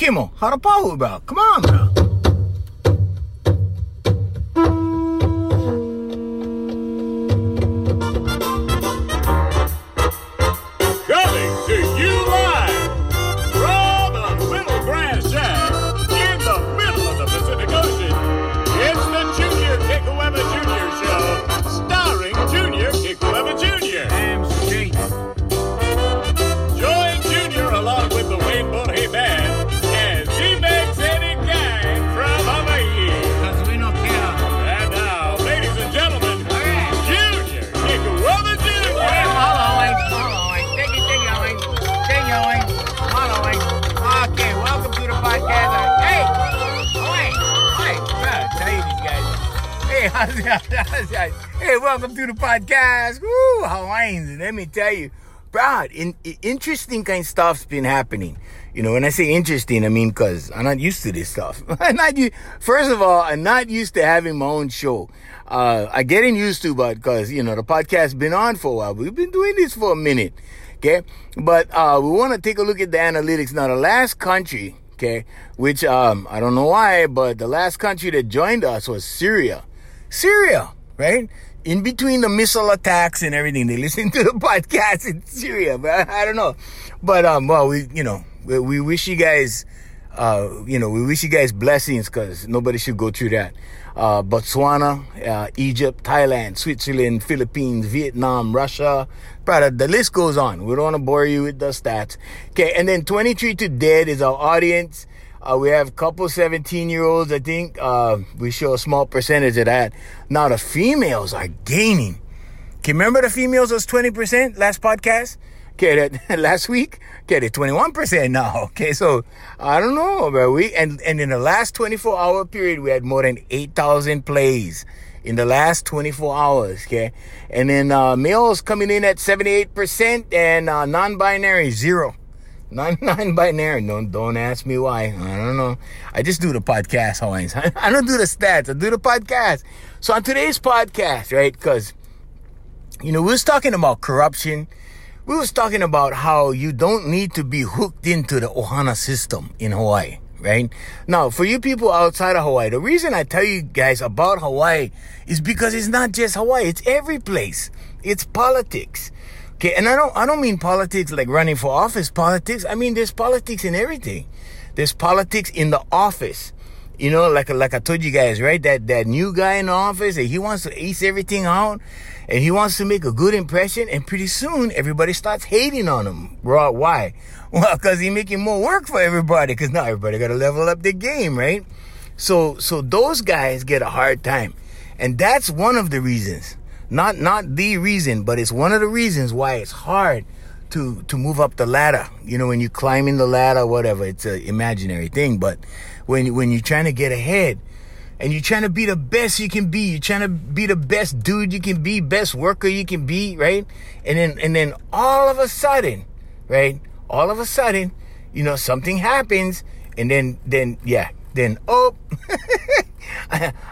Kimo, Harapahu about. Come on now. Coming to you live from a little grass shack in the middle of the Pacific Ocean, it's the Junior Kawakami Junior Show, starring Junior Kawakami Junior. I'm straight. Join Junior along with the Wayne Borhe Band. Hey, welcome to the podcast. Woo, Hawaiians. Let me tell you, Brad, interesting kind of stuff's been happening. You know, when I say interesting, I mean because I'm not used to this stuff. First of all, I'm not used to having my own show. I'm getting used to, but because, you know, the podcast's been on for a while. We've been doing this for a minute, okay? But we want to take a look at the analytics. Now, the last country, okay, which I don't know why, but the last country that joined us was Syria. Syria, right? In between the missile attacks and everything, they listen to the podcast in Syria. But I don't know. But well, we wish you guys, we wish you guys blessings because nobody should go through that. Botswana, Egypt, Thailand, Switzerland, Philippines, Vietnam, Russia. Brother, the list goes on. We don't want to bore you with the stats. Okay, and then 23 to Dead is our audience. We have a couple 17-year-olds, I think. We show a small percentage of that. Now, the females are gaining. Okay, remember the females was 20% last podcast? Okay, last week? Okay, they're 21% now. Okay, so I don't know. But and in the last 24-hour period, we had more than 8,000 plays in the last 24 hours, okay? And then males coming in at 78% and non-binary, 0. Non-binary. Don't ask me why. I don't know. I just do the podcast, Hawaiians. I don't do the stats. I do the podcast. So on today's podcast, right, because, you know, we was talking about corruption. We was talking about how you don't need to be hooked into the Ohana system in Hawaii, right? Now, for you people outside of Hawaii, the reason I tell you guys about Hawaii is because it's not just Hawaii. It's every place. It's politics. Okay, and I don't mean politics like running for office politics. I mean there's politics in everything. There's politics in the office. You know, like I told you guys, right? That new guy in the office, and he wants to ace everything out, and he wants to make a good impression, and pretty soon everybody starts hating on him. Why? Well, because he's making more work for everybody, because now everybody got to level up their game, right? So those guys get a hard time, and that's one of the reasons. Not the reason, but it's one of the reasons why it's hard to move up the ladder. You know, when you climb in the ladder, whatever, it's an imaginary thing. But when you're trying to get ahead and you're trying to be the best you can be, you're trying to be the best dude you can be, best worker you can be, right? And then all of a sudden, right? All of a sudden, you know, something happens and then oh,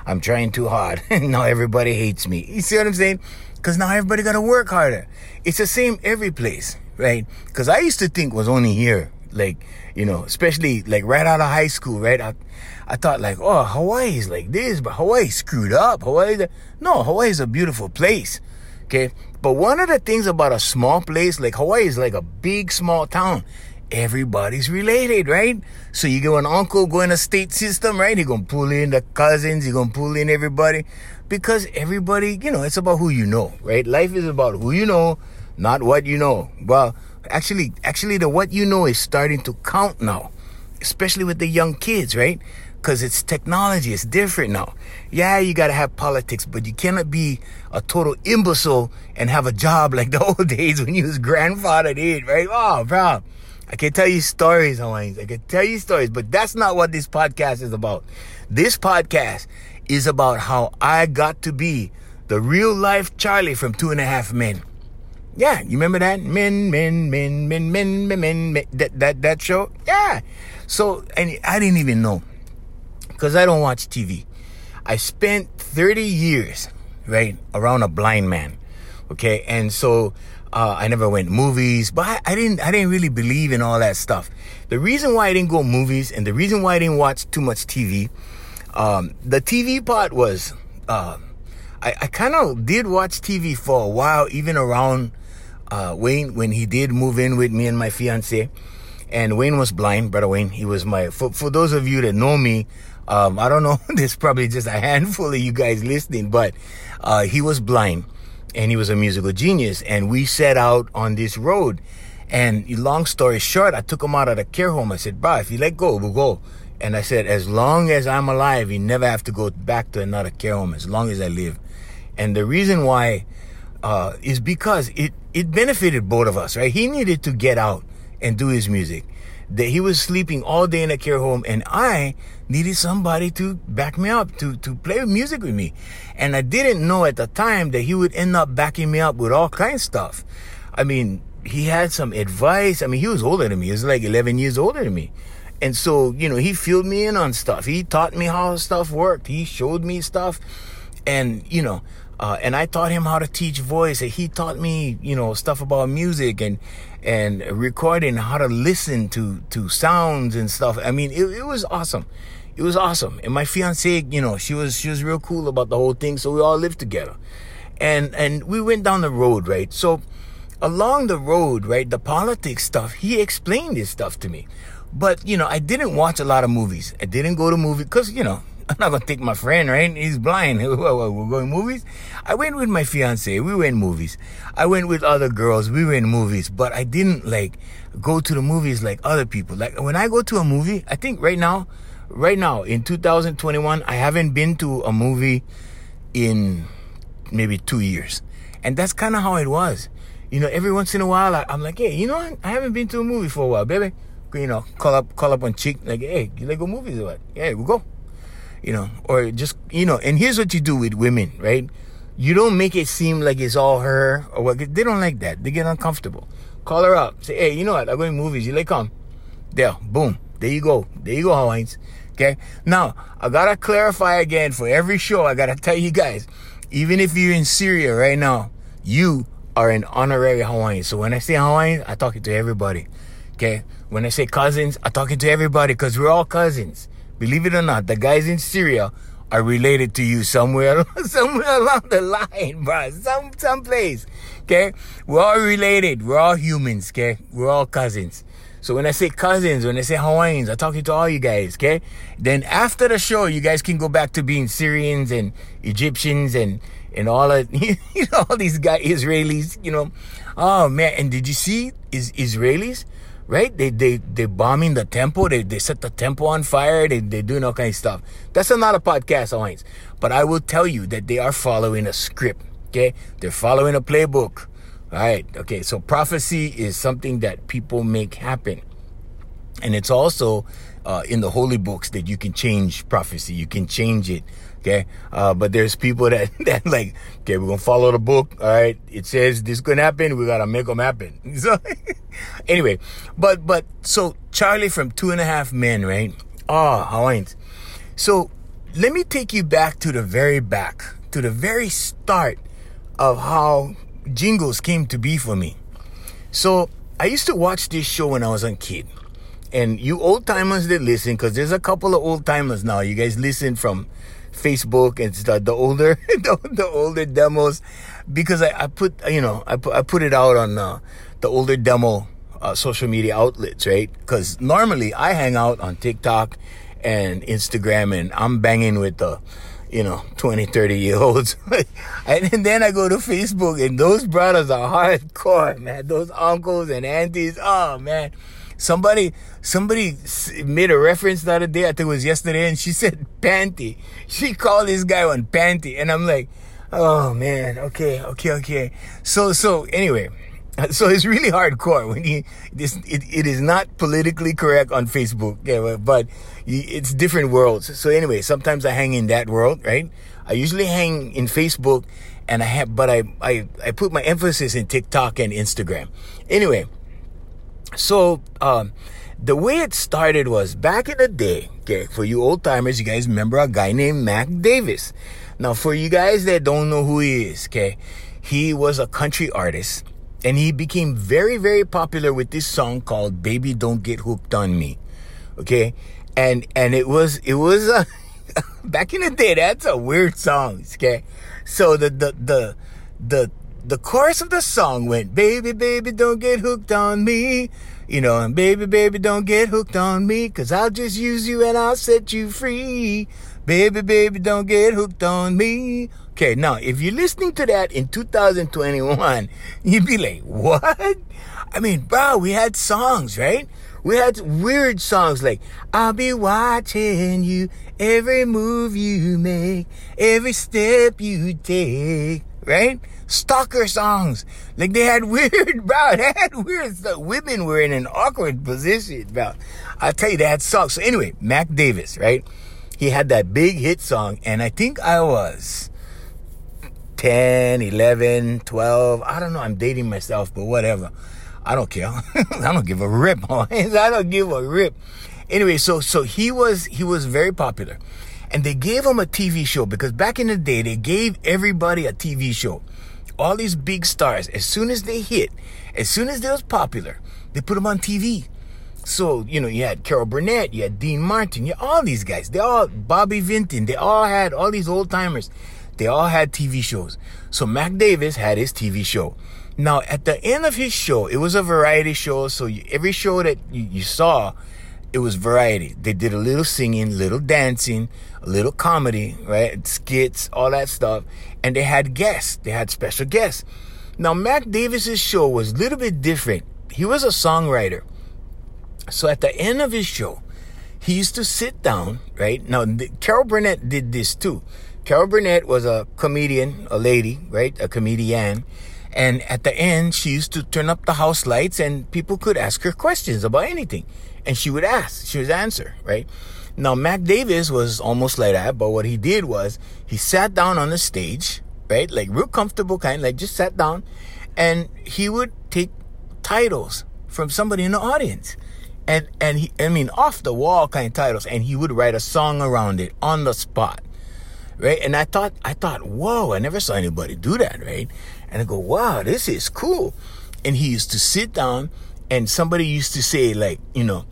I'm trying too hard. Now everybody hates me. You see what I'm saying? Because now everybody got to work harder. It's the same every place, right? Because I used to think was only here. Like, you know, especially like right out of high school, right? I thought like, oh, Hawaii is like this, but Hawaii screwed up. No, Hawaii is a beautiful place, okay? But one of the things about a small place, like Hawaii is like a big, small town. Everybody's related, right? So you get an uncle going to state system, right? He's going to pull in the cousins. He's going to pull in everybody because everybody, you know, it's about who you know, right? Life is about who you know, not what you know. Well, actually the what you know is starting to count now, especially with the young kids, right? Because it's technology. It's different now. Yeah, you got to have politics, but you cannot be a total imbecile and have a job like the old days when you was grandfathered in, right? Oh, bro. I can tell you stories, Hawaiians. I can tell you stories, but that's not what this podcast is about. This podcast is about how I got to be the real-life Charlie from 2.5 Men. Yeah, you remember that? Men, that show? Yeah. So, and I didn't even know because I don't watch TV. I spent 30 years, right, around a blind man, okay? And so I never went to movies, but I didn't really believe in all that stuff. The reason why I didn't go to movies and the reason why I didn't watch too much TV, the TV part was, I kind of did watch TV for a while, even around Wayne, when he did move in with me and my fiance. And Wayne was blind, Brother Wayne. He was my, for those of you that know me, I don't know, there's probably just a handful of you guys listening, but he was blind and he was a musical genius. And we set out on this road. And long story short, I took him out of the care home. I said, bro, if you let go, we'll go. And I said, as long as I'm alive, you never have to go back to another care home as long as I live. And the reason why is because it benefited both of us, right? He needed to get out and do his music. That he was sleeping all day in a care home, and I needed somebody to back me up, to play music with me. And I didn't know at the time that he would end up backing me up with all kinds of stuff. I mean, he had some advice. I mean, he was older than me. He was like 11 years older than me. And so, you know, he filled me in on stuff. He taught me how stuff worked. He showed me stuff. And, you know, and I taught him how to teach voice. And he taught me, you know, stuff about music and recording, how to listen to sounds and stuff. I mean, it was awesome. It was awesome. And my fiance, you know, she was real cool about the whole thing. So we all lived together. And we went down the road, right? So along the road, right, the politics stuff, he explained this stuff to me. But, you know, I didn't watch a lot of movies. I didn't go to movies because, you know, I'm not going to take my friend, right? He's blind. We're going to movies. I went with my fiance. We went to movies. I went with other girls. We went to movies. But I didn't, like, go to the movies like other people. Like, when I go to a movie, I think right now, in 2021, I haven't been to a movie in maybe 2 years. And that's kind of how it was. You know, every once in a while, I'm like, hey, you know what? I haven't been to a movie for a while, baby. You know, call up on chick, like, hey, you like go movies or what? Yeah, we'll go. You know, or just, you know, and here's what you do with women, right? You don't make it seem like it's all her or what. They don't like that. They get uncomfortable. Call her up. Say, hey, you know what? I'm going to movies. You like come? There. Boom. There you go. There you go, Hawaiians. Okay. Now, I got to clarify again for every show. I got to tell you guys, even if you're in Syria right now, you are an honorary Hawaiian. So when I say Hawaiian, I talk to everybody. Okay. When I say cousins, I talk to everybody because we're all cousins. Believe it or not, the guys in Syria are related to you somewhere along the line, bro. Someplace. Okay. We're all related. We're all humans. Okay. We're all cousins. So when I say cousins, when I say Hawaiians, I talk to all you guys. Okay. Then after the show, you guys can go back to being Syrians and Egyptians and all of, you know, all these guys, Israelis. You know, oh man. And did you see Israelis? Right? They're bombing the temple. They set the temple on fire. They're doing all kinds of stuff. That's another podcast, Hawaiians. But I will tell you that they are following a script. Okay? They're following a playbook. All right. Okay. So prophecy is something that people make happen. And it's also in the holy books that you can change prophecy. You can change it. Okay. But there's people that like, okay, we're going to follow the book. All right. It says this could happen. We got to make them happen. So anyway, but so Charlie from 2.5 Men, right? Oh, Hawaiians. So let me take you back to the very back, to the very start of how jingles came to be for me. So I used to watch this show when I was a kid. And you old timers that listen, because there's a couple of old timers now. You guys listen from Facebook and stuff, the older demos, because I put it out on the older demo social media outlets, right? Because normally I hang out on TikTok and Instagram, and I'm banging with the 20, 30-year-olds. And then I go to Facebook, and those brothers are hardcore, man. Those uncles and aunties, oh man. Somebody made a reference the other day, I think it was yesterday, and she said panty. She called this guy one panty, and I'm like, oh man, okay. So anyway, so it's really hardcore when it is not politically correct on Facebook, yeah, but it's different worlds. So anyway, sometimes I hang in that world, right? I usually hang in Facebook, and I put my emphasis in TikTok and Instagram. Anyway. So, the way it started was back in the day, okay, for you old timers, you guys remember a guy named Mac Davis. Now, for you guys that don't know who he is, okay, he was a country artist And he became very, very popular with this song called Baby Don't Get Hooked on Me. Okay? And it was back in the day, that's a weird song, okay? So the chorus of the song went, baby, baby, don't get hooked on me. You know, and baby, baby, don't get hooked on me, 'cause I'll just use you and I'll set you free. Baby, baby, don't get hooked on me. Okay, now, if you're listening to that in 2021, you'd be like, what? I mean, bro, we had songs, right? We had weird songs like, I'll be watching you, every move you make, every step you take, right? Stalker songs. Like, they had weird, bro, they had weird stuff. Women were in an awkward position, bro. I'll tell you, they had songs. So anyway, Mac Davis, right? He had that big hit song, and I think I was 10, 11, 12. I don't know. I'm dating myself, but whatever. I don't care. I don't give a rip. I don't give a rip. Anyway, so he was very popular. And they gave him a TV show because back in the day, they gave everybody a TV show. All these big stars, as soon as they hit, as soon as they was popular, they put them on TV. So, you know, you had Carol Burnett, you had Dean Martin, you had all these guys. They all, Bobby Vinton, they all had, all these old timers, they all had TV shows. So Mac Davis had his TV show. Now, at the end of his show, it was a variety show. So every show that you saw, it was variety. They did a little singing, little dancing, a little comedy, right? Skits, all that stuff. And they had guests. They had special guests. Now, Mac Davis's show was a little bit different. He was a songwriter. So at the end of his show, he used to sit down, right? Now, Carol Burnett did this too. Carol Burnett was a comedian, a lady, right? A comedian. And at the end, she used to turn up the house lights and people could ask her questions about anything. And she would ask. She would answer, right? Now, Mac Davis was almost like that. But what he did was he sat down on the stage, right? Like real comfortable kind, like just sat down. And he would take titles from somebody in the audience. And he, I mean, off the wall kind of titles, and he would write a song around it on the spot, right? And I thought, whoa, I never saw anybody do that, right? And I go, wow, this is cool. And he used to sit down, and somebody used to say, like, you know,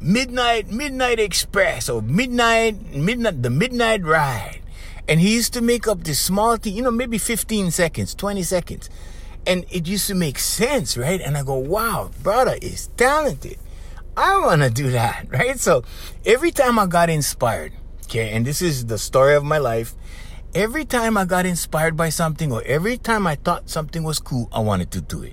Midnight Express or the Midnight Ride, and he used to make up this small thing, you know, maybe 15 seconds, 20 seconds. And it used to make sense, right? And I go, wow, brother is talented. I want to do that, right? So every time I got inspired, okay, and this is the story of my life. Every time I got inspired by something or every time I thought something was cool, I wanted to do it.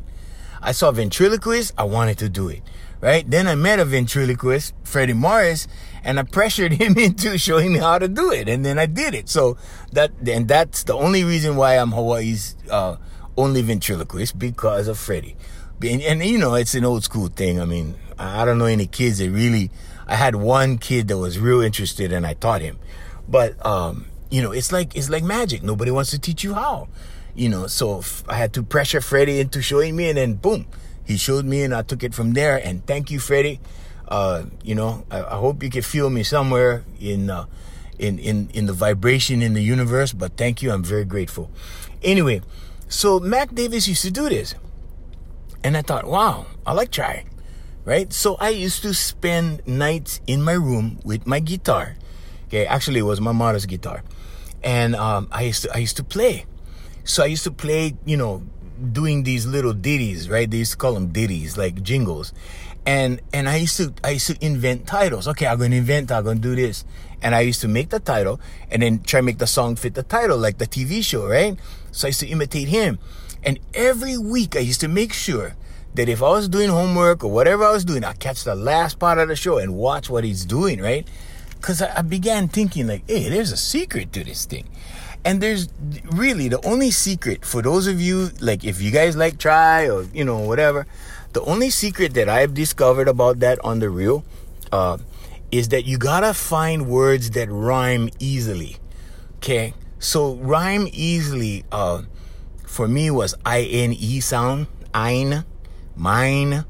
I saw ventriloquist, I wanted to do it, right? Then I met a ventriloquist, Freddie Morris, and I pressured him into showing me how to do it. And then I did it. So that's the only reason why I'm Hawaii's, only ventriloquist, because of Freddie. And you know, it's an old school thing. I mean, I don't know any kids that really, I had one kid that was real interested and I taught him. But, you know, it's like magic. Nobody wants to teach you how, you know, so I had to pressure Freddie into showing me and then boom, he showed me and I took it from there. And thank you, Freddie. You know, I hope you can feel me somewhere in the vibration in the universe, but thank you. I'm very grateful. Anyway, so Mac Davis used to do this. And I thought, wow, I like trying, right? So I used to spend nights in my room with my guitar. Okay, actually it was my mother's guitar. And I used to play. So I used to play, you know, doing these little ditties, right? They used to call them ditties, like jingles. And I used to invent titles. Okay, I'm going to do this. And I used to make the title and then try to make the song fit the title, like the TV show, right? So I used to imitate him. And every week I used to make sure that if I was doing homework or whatever I was doing, I'd catch the last part of the show and watch what he's doing, right? Because I began thinking like, hey, there's a secret to this thing. And there's really the only secret for those of you, like if you guys like try or, you know, whatever, the only secret that I've discovered about that on the real is that you gotta find words that rhyme easily, okay? So rhyme easily, for me was I-N-E sound, ein, mine,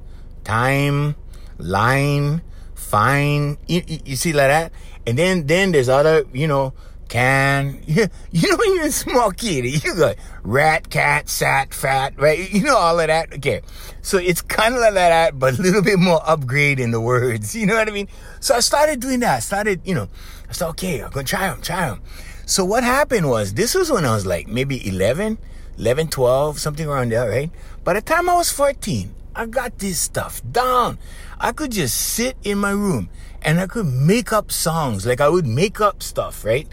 time, line, fine, you see like that? And then there's other, you know, Can, you don't even small kitty. You go rat, cat, sat, fat, right? You know, all of that. Okay. So it's kind of like that, but a little bit more upgrade in the words. You know what I mean? So I started doing that. I started, okay, I'm going to try them. So what happened was, this was when I was like maybe 11, 12, something around there, right? By the time I was 14, I got this stuff down. I could just sit in my room and I could make up songs. Like I would make up stuff, right?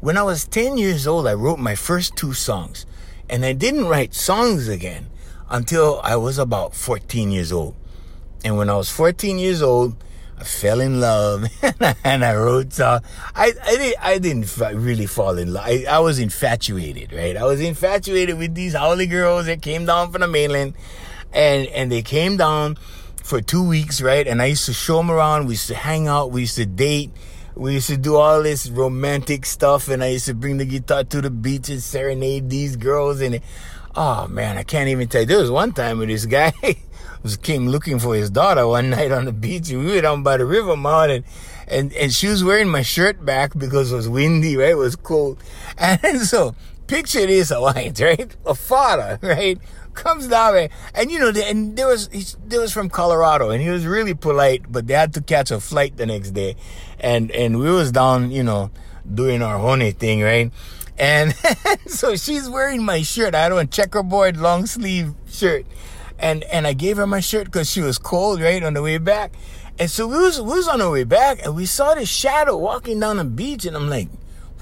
When I was 10 years old, I wrote my first 2 songs. And I didn't write songs again until I was about 14 years old. And when I was 14 years old, I fell in love and I wrote songs. I didn't really fall in love. I was infatuated, right? I was infatuated with these howly girls that came down from the mainland. And they came down for 2 weeks, right? And I used to show them around. We used to hang out. We used to date. We used to do all this romantic stuff. And I used to bring the guitar to the beach and serenade these girls. And oh, man, I can't even tell you. There was one time with this guy came looking for his daughter one night on the beach. And we were down by the river, man. And she was wearing my shirt back because it was windy, right? It was cold. And so picture this, Hawaiians, right? A father, right? Comes down there, and you know, and there was from Colorado, and he was really polite, but they had to catch a flight the next day, and we was down, you know, doing our honey thing, right? And so she's wearing my shirt. I had on checkerboard long sleeve shirt, and I gave her my shirt because she was cold, right, on the way back. And so we was on our way back, and we saw this shadow walking down the beach, and I'm like,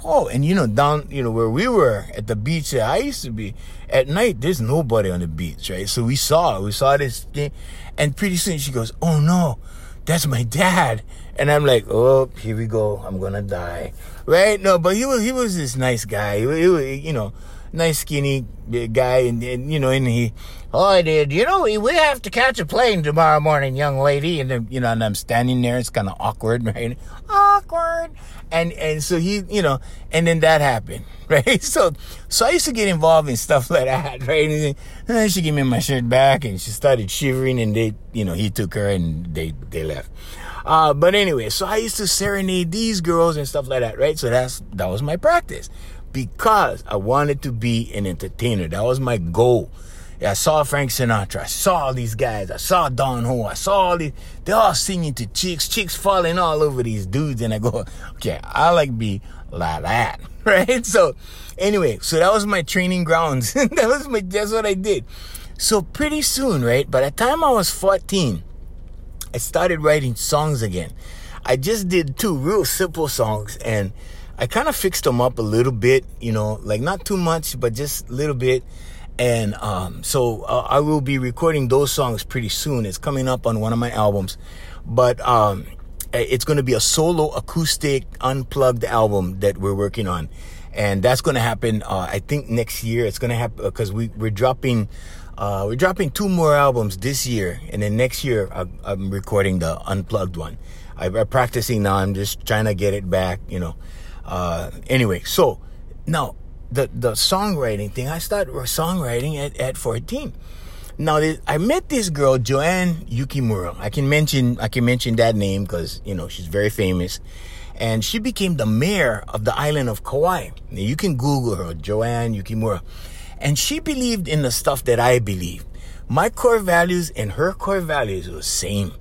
oh, and you know, down, you know, where we were at the beach that I used to be, at night, there's nobody on the beach, right? So we saw this thing, and pretty soon she goes, oh no, that's my dad. And I'm like, oh, here we go, I'm gonna die, right? No, but he was this nice guy, he was, you know, nice skinny guy, and you know, and he, oh, dude, you know, we have to catch a plane tomorrow morning, young lady. And then, you know, and I'm standing there. It's kind of awkward, right? Awkward. And so he, you know, and then that happened, right? So I used to get involved in stuff like that, right? And then she gave me my shirt back, and she started shivering, and they, you know, he took her, and they left. But anyway, so I used to serenade these girls and stuff like that, right? So that was my practice. Because I wanted to be an entertainer. That was my goal. I saw Frank Sinatra. I saw all these guys. I saw Don Ho. I saw all these. They're all singing to chicks. Chicks falling all over these dudes. And I go, okay, I like be like that. Right? So anyway, so that was my training grounds. That's what I did. So pretty soon, right, by the time I was 14, I started writing songs again. I just did 2 real simple songs, and I kind of fixed them up a little bit, you know, like not too much, but just a little bit. And so I will be recording those songs pretty soon. It's coming up on one of my albums. But it's going to be a solo acoustic unplugged album that we're working on. And that's going to happen, I think, next year. It's going to happen because we're dropping 2 more albums this year. And then next year, I'm recording the unplugged one. I'm practicing now. I'm just trying to get it back, you know. Anyway, so now the songwriting thing, I started songwriting at 14. Now I met this girl, Joanne Yukimura. I can mention that name because, you know, she's very famous, and she became the mayor of the island of Kauai. Now you can Google her, Joanne Yukimura, and she believed in the stuff that I believed. My core values and her core values were the same.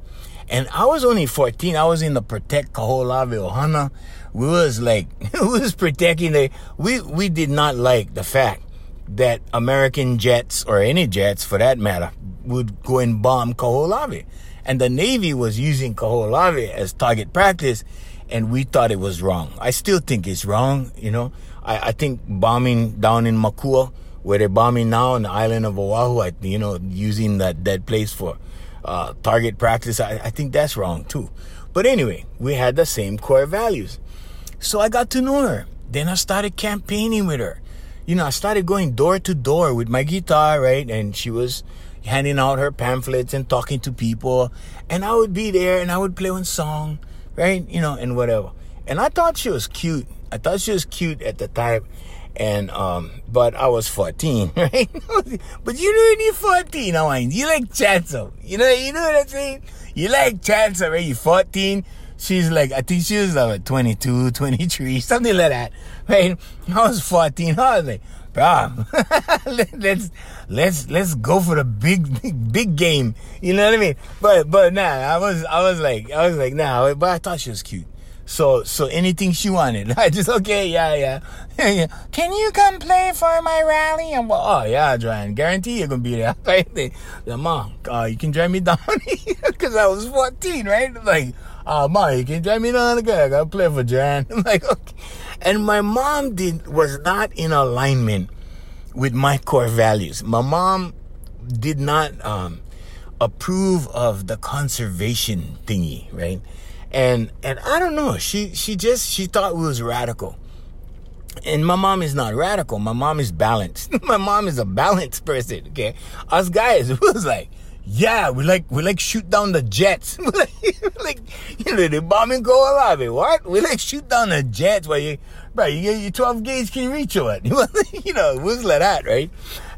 And I was only 14. I was in the Protect Kaho'olawe, Ohana. We was protecting the... We did not like the fact that American jets, or any jets for that matter, would go and bomb Kaho'olawe. And the Navy was using Kaho'olawe as target practice, and we thought it was wrong. I still think it's wrong, you know. I think bombing down in Makua, where they're bombing now on the island of Oahu, you know, using that place for... target practice, I think that's wrong too. But anyway, we had the same core values. So I got to know her. Then I started campaigning with her. You know, I started going door to door with my guitar, right? And she was handing out her pamphlets and talking to people. And I would be there and I would play one song, right? You know, and whatever. And I thought she was cute. I thought she was cute at the time. And, but I was 14, right? But you know, when you're 14, you like chance up. You know what I'm saying? You like chance up, right? You're 14. She's like, I think she was like 22, 23, something like that. Right? I was 14. I was like, bro, let's go for the big game. You know what I mean? But nah, I was like nah. But I thought she was cute. So anything she wanted, I just okay, yeah. Can you come play for my rally? I'm like, oh yeah, Joanne, guarantee you're gonna be there. Like, mom, you can drive me down because I was 14, right? Like, oh mom, you can drive me down again. I gotta play for Joanne. I'm like, okay. And my mom was not in alignment with my core values. My mom did not approve of the conservation thingy, right? And I don't know, she thought we was radical. And my mom is not radical. My mom is balanced. My mom is a balanced person, okay? Us guys, it was like, yeah, we like shoot down the jets. like, you know, the bombing Kaho'olawe. What? We like shoot down the jets while you, bro, you get your 12 gauge, can you reach or what? You know, it was like that, right?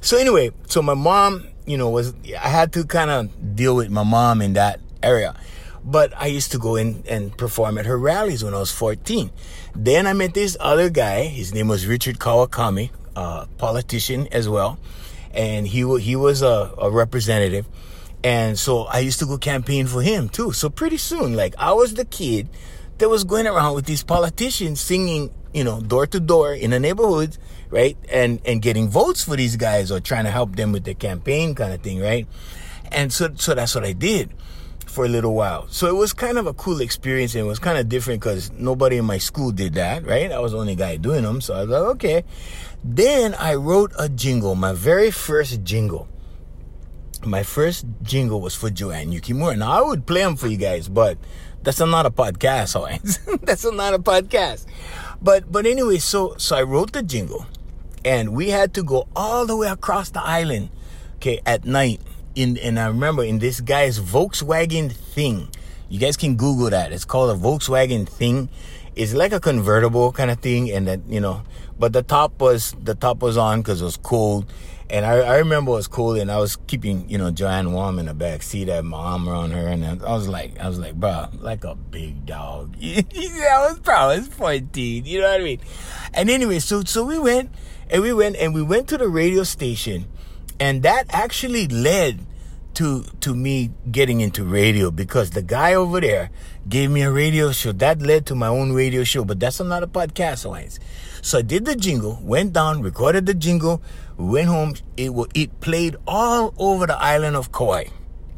So anyway, so my mom, you know, I had to kind of deal with my mom in that area. But I used to go in and perform at her rallies when I was 14. Then I met this other guy. His name was Richard Kawakami, a politician as well. And he was a representative. And so I used to go campaign for him too. So pretty soon, like, I was the kid that was going around with these politicians singing, you know, door to door in the neighborhoods, right? And getting votes for these guys or trying to help them with their campaign kind of thing, right? And so that's what I did for a little while. So it was kind of a cool experience, and it was kind of different because nobody in my school did that, right? I was the only guy doing them, so I was like, okay. Then I wrote a jingle, my very first jingle. My first jingle was for Joanne Yukimura. Now, I would play them for you guys, but that's not a podcast, Hawaiians. That's not a podcast. But anyway, so I wrote the jingle, and we had to go all the way across the island, okay, at night. And I remember in this guy's Volkswagen thing. You guys can Google that. It's called a Volkswagen thing. It's like a convertible kind of thing, and that, you know. But the top was on because it was cold, and I remember it was cold, and I was keeping, you know, Joanne warm in the back seat. I had my arm around her, and I was like, bro, like a big dog. I was probably 14. You know what I mean? And anyway, so we went to the radio station, and that actually led to me getting into radio, because the guy over there gave me a radio show. That led to my own radio show, but that's not a podcast, Hawaiians. So I did the jingle, went down, recorded the jingle, went home. It played all over the island of Kauai,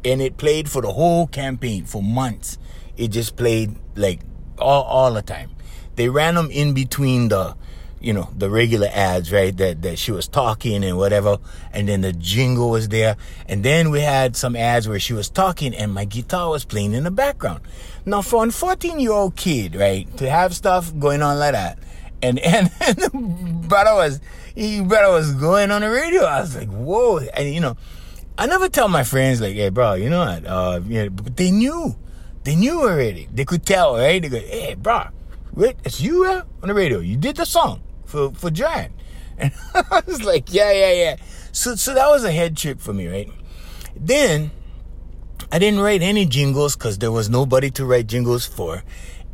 and it played for the whole campaign for months. It just played like all the time. They ran them in between the, you know, the regular ads, right, that she was talking and whatever, and then the jingle was there, and then we had some ads where she was talking and my guitar was playing in the background. Now, for a 14-year-old kid, right, to have stuff going on like that, and the brother was going on the radio, I was like, whoa. And, you know, I never tell my friends, like, hey, bro, you know what, you know, but they knew already. They could tell, right? They go, hey, bro, wait, it's you on the radio. You did the song for Joanne. And I was like, yeah. So that was a head trip for me, right? Then I didn't write any jingles because there was nobody to write jingles for.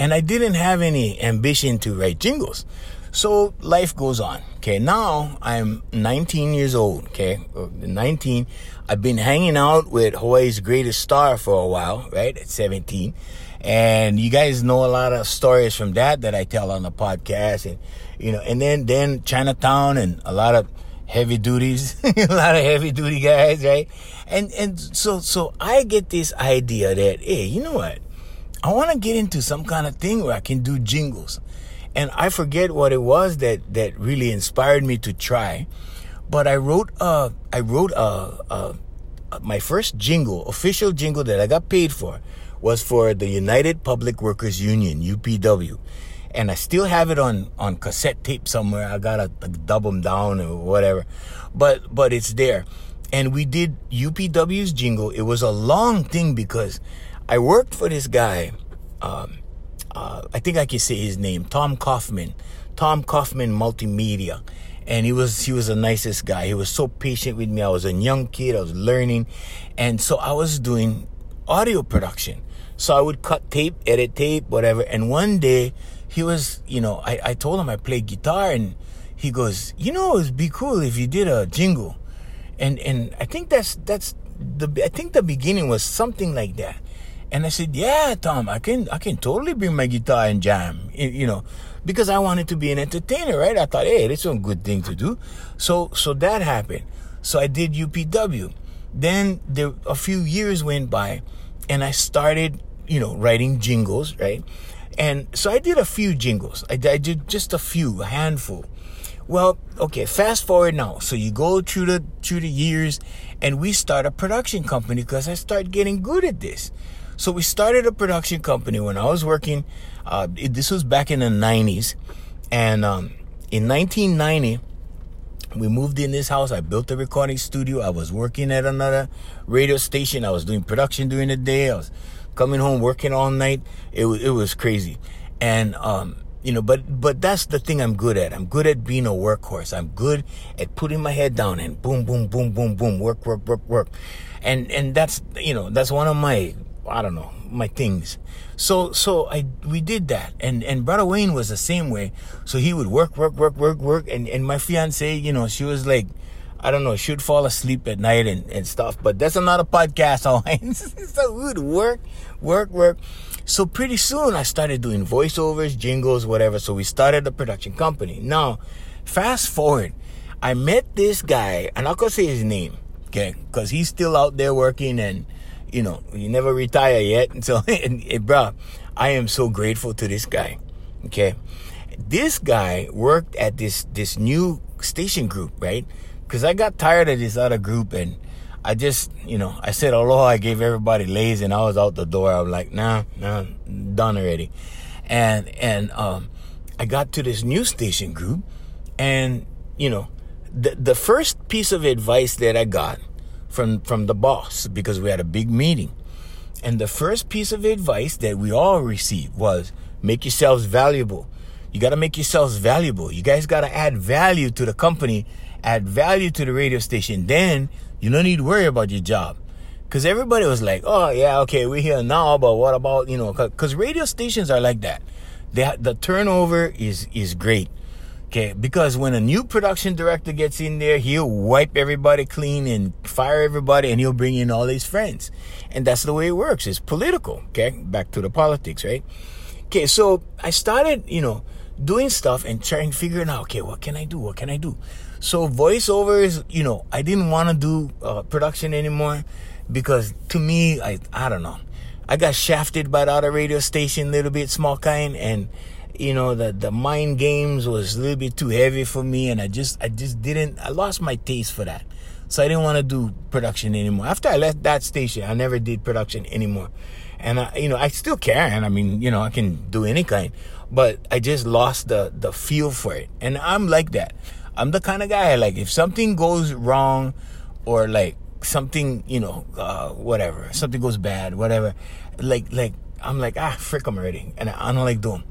And I didn't have any ambition to write jingles. So life goes on. Okay, now I'm 19 years old. Okay, 19. I've been hanging out with Hawaii's greatest star for a while, right, at 17. And you guys know a lot of stories from that I tell on the podcast. And, you know, and then Chinatown and a lot of heavy duties, a lot of heavy duty guys, right? And so I get this idea that, hey, you know what? I want to get into some kind of thing where I can do jingles. And I forget what it was that really inspired me to try. But I wrote my first jingle, official jingle that I got paid for, was for the United Public Workers Union, UPW. And I still have it on cassette tape somewhere. I gotta dub them down or whatever. But it's there. And we did UPW's jingle. It was a long thing because I worked for this guy. I think I can say his name, Tom Kaufman Multimedia. And he was the nicest guy. He was so patient with me. I was a young kid. I was learning. And so I was doing audio production. So I would cut tape, edit tape, whatever. And one day he was, you know, I told him I play guitar, and he goes, you know, it'd be cool if you did a jingle. And I think the beginning was something like that. And I said, yeah, Tom, I can totally bring my guitar and jam, you know, because I wanted to be an entertainer, right? I thought, hey, this is a good thing to do. So that happened. So I did UPW. Then a few years went by, and I started, you know, writing jingles, right? And so I did a few jingles. I did just a handful. Well, okay, fast forward now. So you go through the years, and we start a production company because I start getting good at this. So we started a production company when I was working. This was back in the 90s. And in 1990, we moved in this house. I built a recording studio. I was working at another radio station. I was doing production during the day. I was coming home, working all night. It was crazy. And you know, but that's the thing I'm good at. I'm good at being a workhorse. I'm good at putting my head down and boom, boom, boom, boom, boom, work. And that's, you know, that's one of my, I don't know, my things. So we did that. And Brother Wayne was the same way. So he would work. And my fiance, you know, she was like, I don't know, she would fall asleep at night and stuff. But that's another podcast. So we would work. So pretty soon I started doing voiceovers, jingles, whatever. So we started a production company. Now, fast forward, I met this guy, and I'm not going to say his name, okay? Because he's still out there working, and, you know, he never retire yet. And so, bro, I am so grateful to this guy, okay? This guy worked at this new station group, right? Because I got tired of this other group, and I just, you know, I said aloha, I gave everybody lays, and I was out the door. I was like, nah, done already. And I got to this new station group, and, you know, the first piece of advice that I got from the boss, because we had a big meeting, and the first piece of advice that we all received was, make yourselves valuable. You got to make yourselves valuable. You guys got to add value to the company, add value to the radio station. Then you don't need to worry about your job. Because everybody was like, oh, yeah, okay, we're here now, but what about, you know, because radio stations are like that. The turnover is great, okay? Because when a new production director gets in there, he'll wipe everybody clean and fire everybody, and he'll bring in all his friends. And that's the way it works. It's political, okay? Back to the politics, right? Okay, so I started, you know, doing stuff and trying to figure out, okay, what can I do? So voiceovers, you know, I didn't want to do production anymore, because to me, I don't know, I got shafted by the other radio station a little bit, small kind, and, you know, the mind games was a little bit too heavy for me, and I lost my taste for that. So I didn't want to do production anymore. After I left that station, I never did production anymore. And I, you know, I still can. I mean, you know, I can do any kind, but I just lost the feel for it. And I'm like that. I'm the kind of guy, like, if something goes wrong, or like something, you know, whatever, something goes bad, whatever, like I'm like, frick them already, and I don't like doing.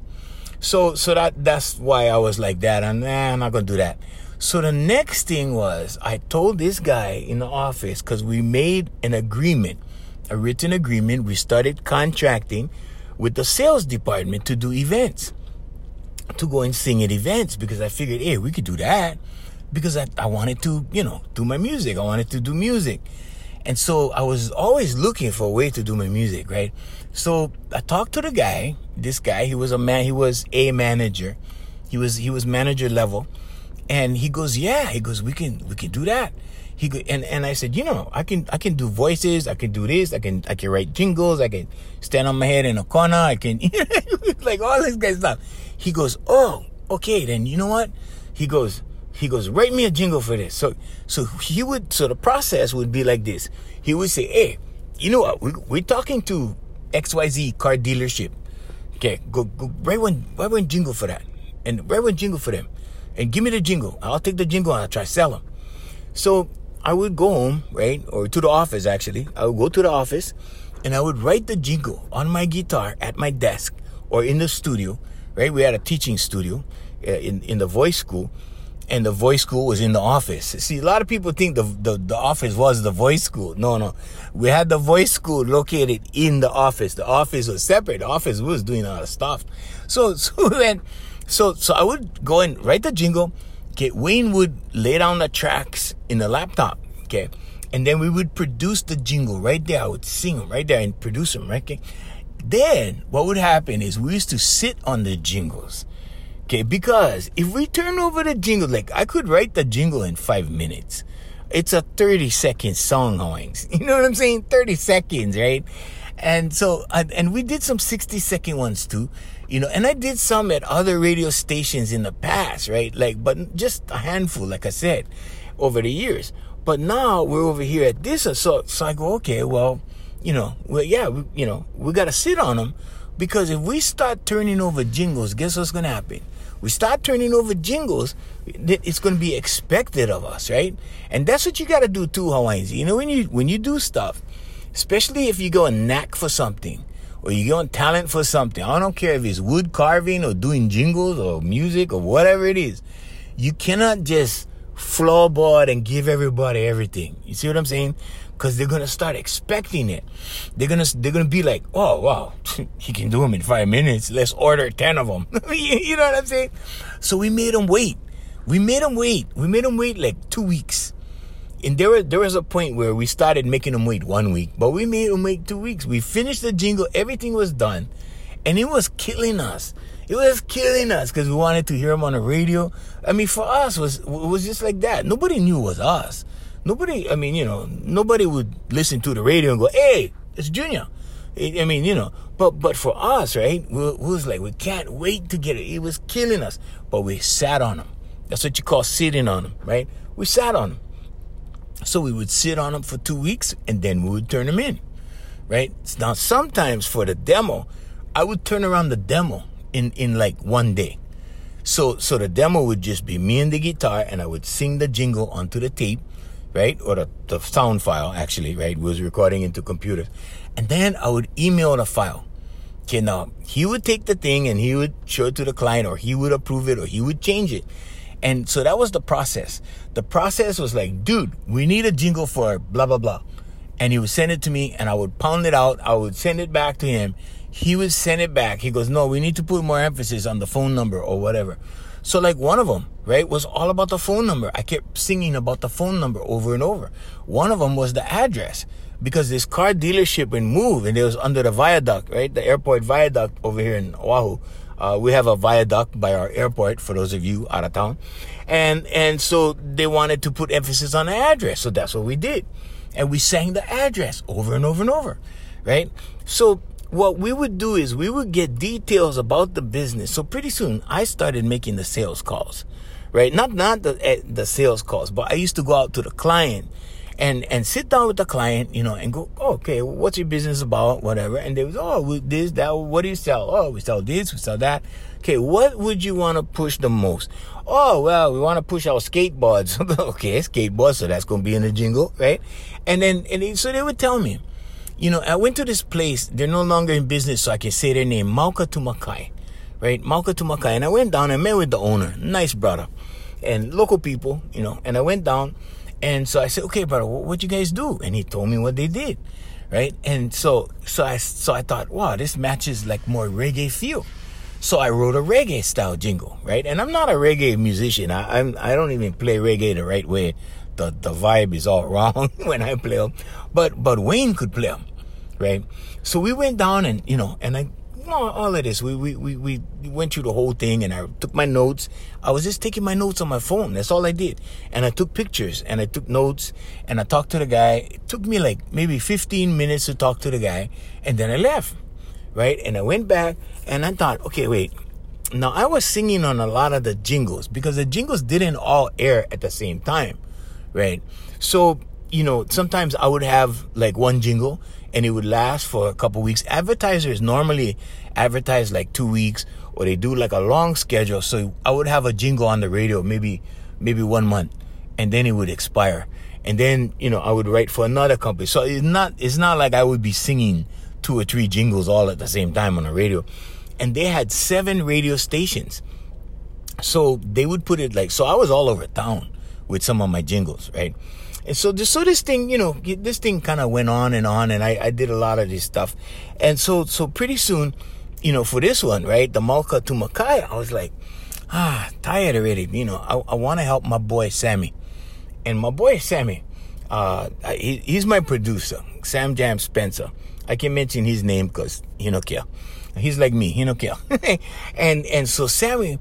So that's why I was like that. And I'm not gonna do that. So the next thing was, I told this guy in the office, because we made an agreement, a written agreement. We started contracting with the sales department to do events, to go and sing at events, because I figured, hey, we could do that, because I wanted to, you know, do my music. I wanted to do music. And so I was always looking for a way to do my music, right? So I talked to this guy, he was a manager. He was manager level. And he goes, yeah, we can do that. He go, and I said, you know, I can do voices, I can do this, I can write jingles, I can stand on my head in a corner, I can, like, all this kind of stuff. He goes, oh, okay, then you know what? He goes, write me a jingle for this. So the process would be like this. He would say, hey, you know what? We're talking to XYZ car dealership. Okay, go write one jingle for that, and write one jingle for them, and give me the jingle. I'll take the jingle and I'll try to sell them. So I would go home, right, or to the office, actually. I would go to the office, and I would write the jingle on my guitar at my desk or in the studio, right? We had a teaching studio in the voice school. and the voice school was in the office. See, a lot of people think the office was the voice school. No. We had the voice school located in the office. The office was separate. The office was doing a lot of stuff. So I would go and write the jingle. Okay, Wayne would lay down the tracks in the laptop. Okay. And then we would produce the jingle right there. I would sing them right there and produce them, right? Okay. Then what would happen is we used to sit on the jingles. Okay, because if we turn over the jingle, like I could write the jingle in 5 minutes. It's a 30-second song, Hawaiians. You know what I'm saying? 30 seconds, right? And so, and we did some 60-second ones too, you know, and I did some at other radio stations in the past, right? Like, but just a handful, like I said, over the years. But now we're over here at this. So I go, okay, well, you know, we got to sit on them, because if we start turning over jingles, guess what's going to happen? We start turning over jingles, it's going to be expected of us, right? And that's what you got to do too, Hawaiians. You know, when you do stuff, especially if you go and knack for something, or you go and talent for something, I don't care if it's wood carving or doing jingles or music or whatever it is, you cannot just floorboard and give everybody everything. You see what I'm saying? Because they're going to start expecting it. They're gonna be like, oh, wow, he can do them in 5 minutes. Let's order 10 of them. You know what I'm saying? So we made them wait. We made them wait like 2 weeks. And there was a point where we started making them wait 1 week. But we made them wait 2 weeks. We finished the jingle. Everything was done. And it was killing us. It was killing us because we wanted to hear them on the radio. I mean, for us, it was just like that. Nobody knew it was us. Nobody would listen to the radio and go, hey, it's Junior. I mean, you know, but for us, right, it was like, we can't wait to get it. It was killing us. But we sat on them. That's what you call sitting on them, right? We sat on them. So we would sit on them for 2 weeks, and then we would turn them in, right? Now, sometimes for the demo, I would turn around the demo in like 1 day. So the demo would just be me and the guitar, and I would sing the jingle onto the tape, right? Or the sound file, actually, right? Was recording into computers. And then I would email the file. Okay, now, he would take the thing and he would show it to the client, or he would approve it, or he would change it. And so that was the process. The process was like, dude, we need a jingle for blah, blah, blah. And he would send it to me, and I would pound it out. I would send it back to him. He would send it back. He goes, no, we need to put more emphasis on the phone number or whatever. So like one of them, right, was all about the phone number. I kept singing about the phone number over and over. One of them was the address, because this car dealership would move, and it was under the viaduct, right? The airport viaduct over here in Oahu. We have a viaduct by our airport, for those of you out of town. And so they wanted to put emphasis on the address. So that's what we did. And we sang the address over and over and over, right? So what we would do is we would get details about the business. So pretty soon I started making the sales calls, right? Not the sales calls, but I used to go out to the client and sit down with the client, you know, and go, oh, okay, what's your business about, whatever. And they was, oh, this, that, what do you sell? Oh, we sell this, we sell that. Okay, what would you want to push the most? Oh, well, we want to push our skateboards. Okay, skateboards, so that's going to be in the jingle, right? So they would tell me. You know, I went to this place. They're no longer in business, so I can say their name, Mauka to Makai, right? Mauka to Makai. And I went down and met with the owner, nice brother, and local people, you know. And I went down, and so I said, okay, brother, what you guys do? And he told me what they did, right? And so I thought, wow, this matches like more reggae feel. So I wrote a reggae style jingle, right? And I'm not a reggae musician. I don't even play reggae the right way. The vibe is all wrong when I play them, but Wayne could play them, right? So we went down and, you know, and I, all of this, we went through the whole thing, and I took my notes. I was just taking my notes on my phone. That's all I did. And I took pictures, and I took notes, and I talked to the guy. It took me like maybe 15 minutes to talk to the guy, and then I left, right? And I went back, and I thought, okay, wait. Now, I was singing on a lot of the jingles, because the jingles didn't all air at the same time. Right. So, you know, sometimes I would have like one jingle and it would last for a couple weeks. Advertisers normally advertise like 2 weeks, or they do like a long schedule. So I would have a jingle on the radio, maybe 1 month, and then it would expire. And then, you know, I would write for another company. So it's not like I would be singing 2 or 3 jingles all at the same time on the radio. And they had 7 radio stations. So they would put it like, so I was all over town with some of my jingles, right? And so this thing, you know, this thing kind of went on, and I did a lot of this stuff. And so pretty soon, you know, for this one, right, the Mauka to Makai, I was like, tired already. You know, I want to help my boy Sammy. And my boy Sammy, he's my producer, Sam Jam Spencer. I can't mention his name because he don't care. He's like me, he don't care. And so Sammy,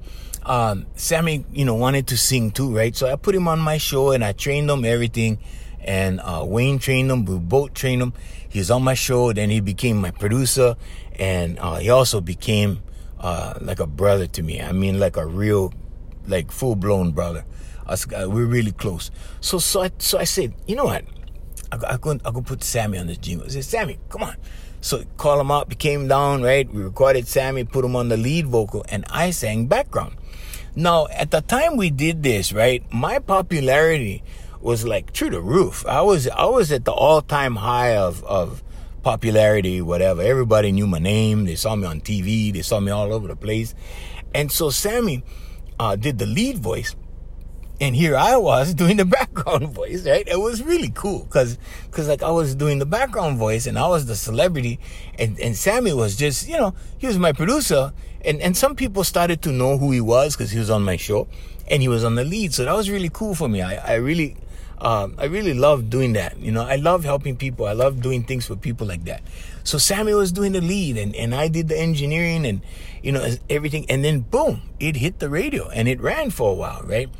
you know, wanted to sing too, right? So I put him on my show and I trained him everything. And Wayne trained him, we both trained him. He was on my show, then he became my producer. And he also became like a brother to me. I mean, like a real, like full-blown brother. We're really close. So I said, you know what? I could put Sammy on this jingle. I said, Sammy, come on. So call him up. He came down, right? We recorded Sammy, put him on the lead vocal, and I sang background. Now, at the time we did this, right, my popularity was like through the roof. I was at the all-time high of popularity, whatever. Everybody knew my name. They saw me on TV. They saw me all over the place. And so Sammy did the lead voice. And here I was doing the background voice, right? It was really cool because like I was doing the background voice and I was the celebrity, and Sammy was just, you know, he was my producer, and some people started to know who he was because he was on my show and he was on the lead. So that was really cool for me. I really loved doing that. You know, I love helping people. I love doing things for people like that. So Sammy was doing the lead and I did the engineering and, you know, everything. And then boom, it hit the radio and it ran for a while, right?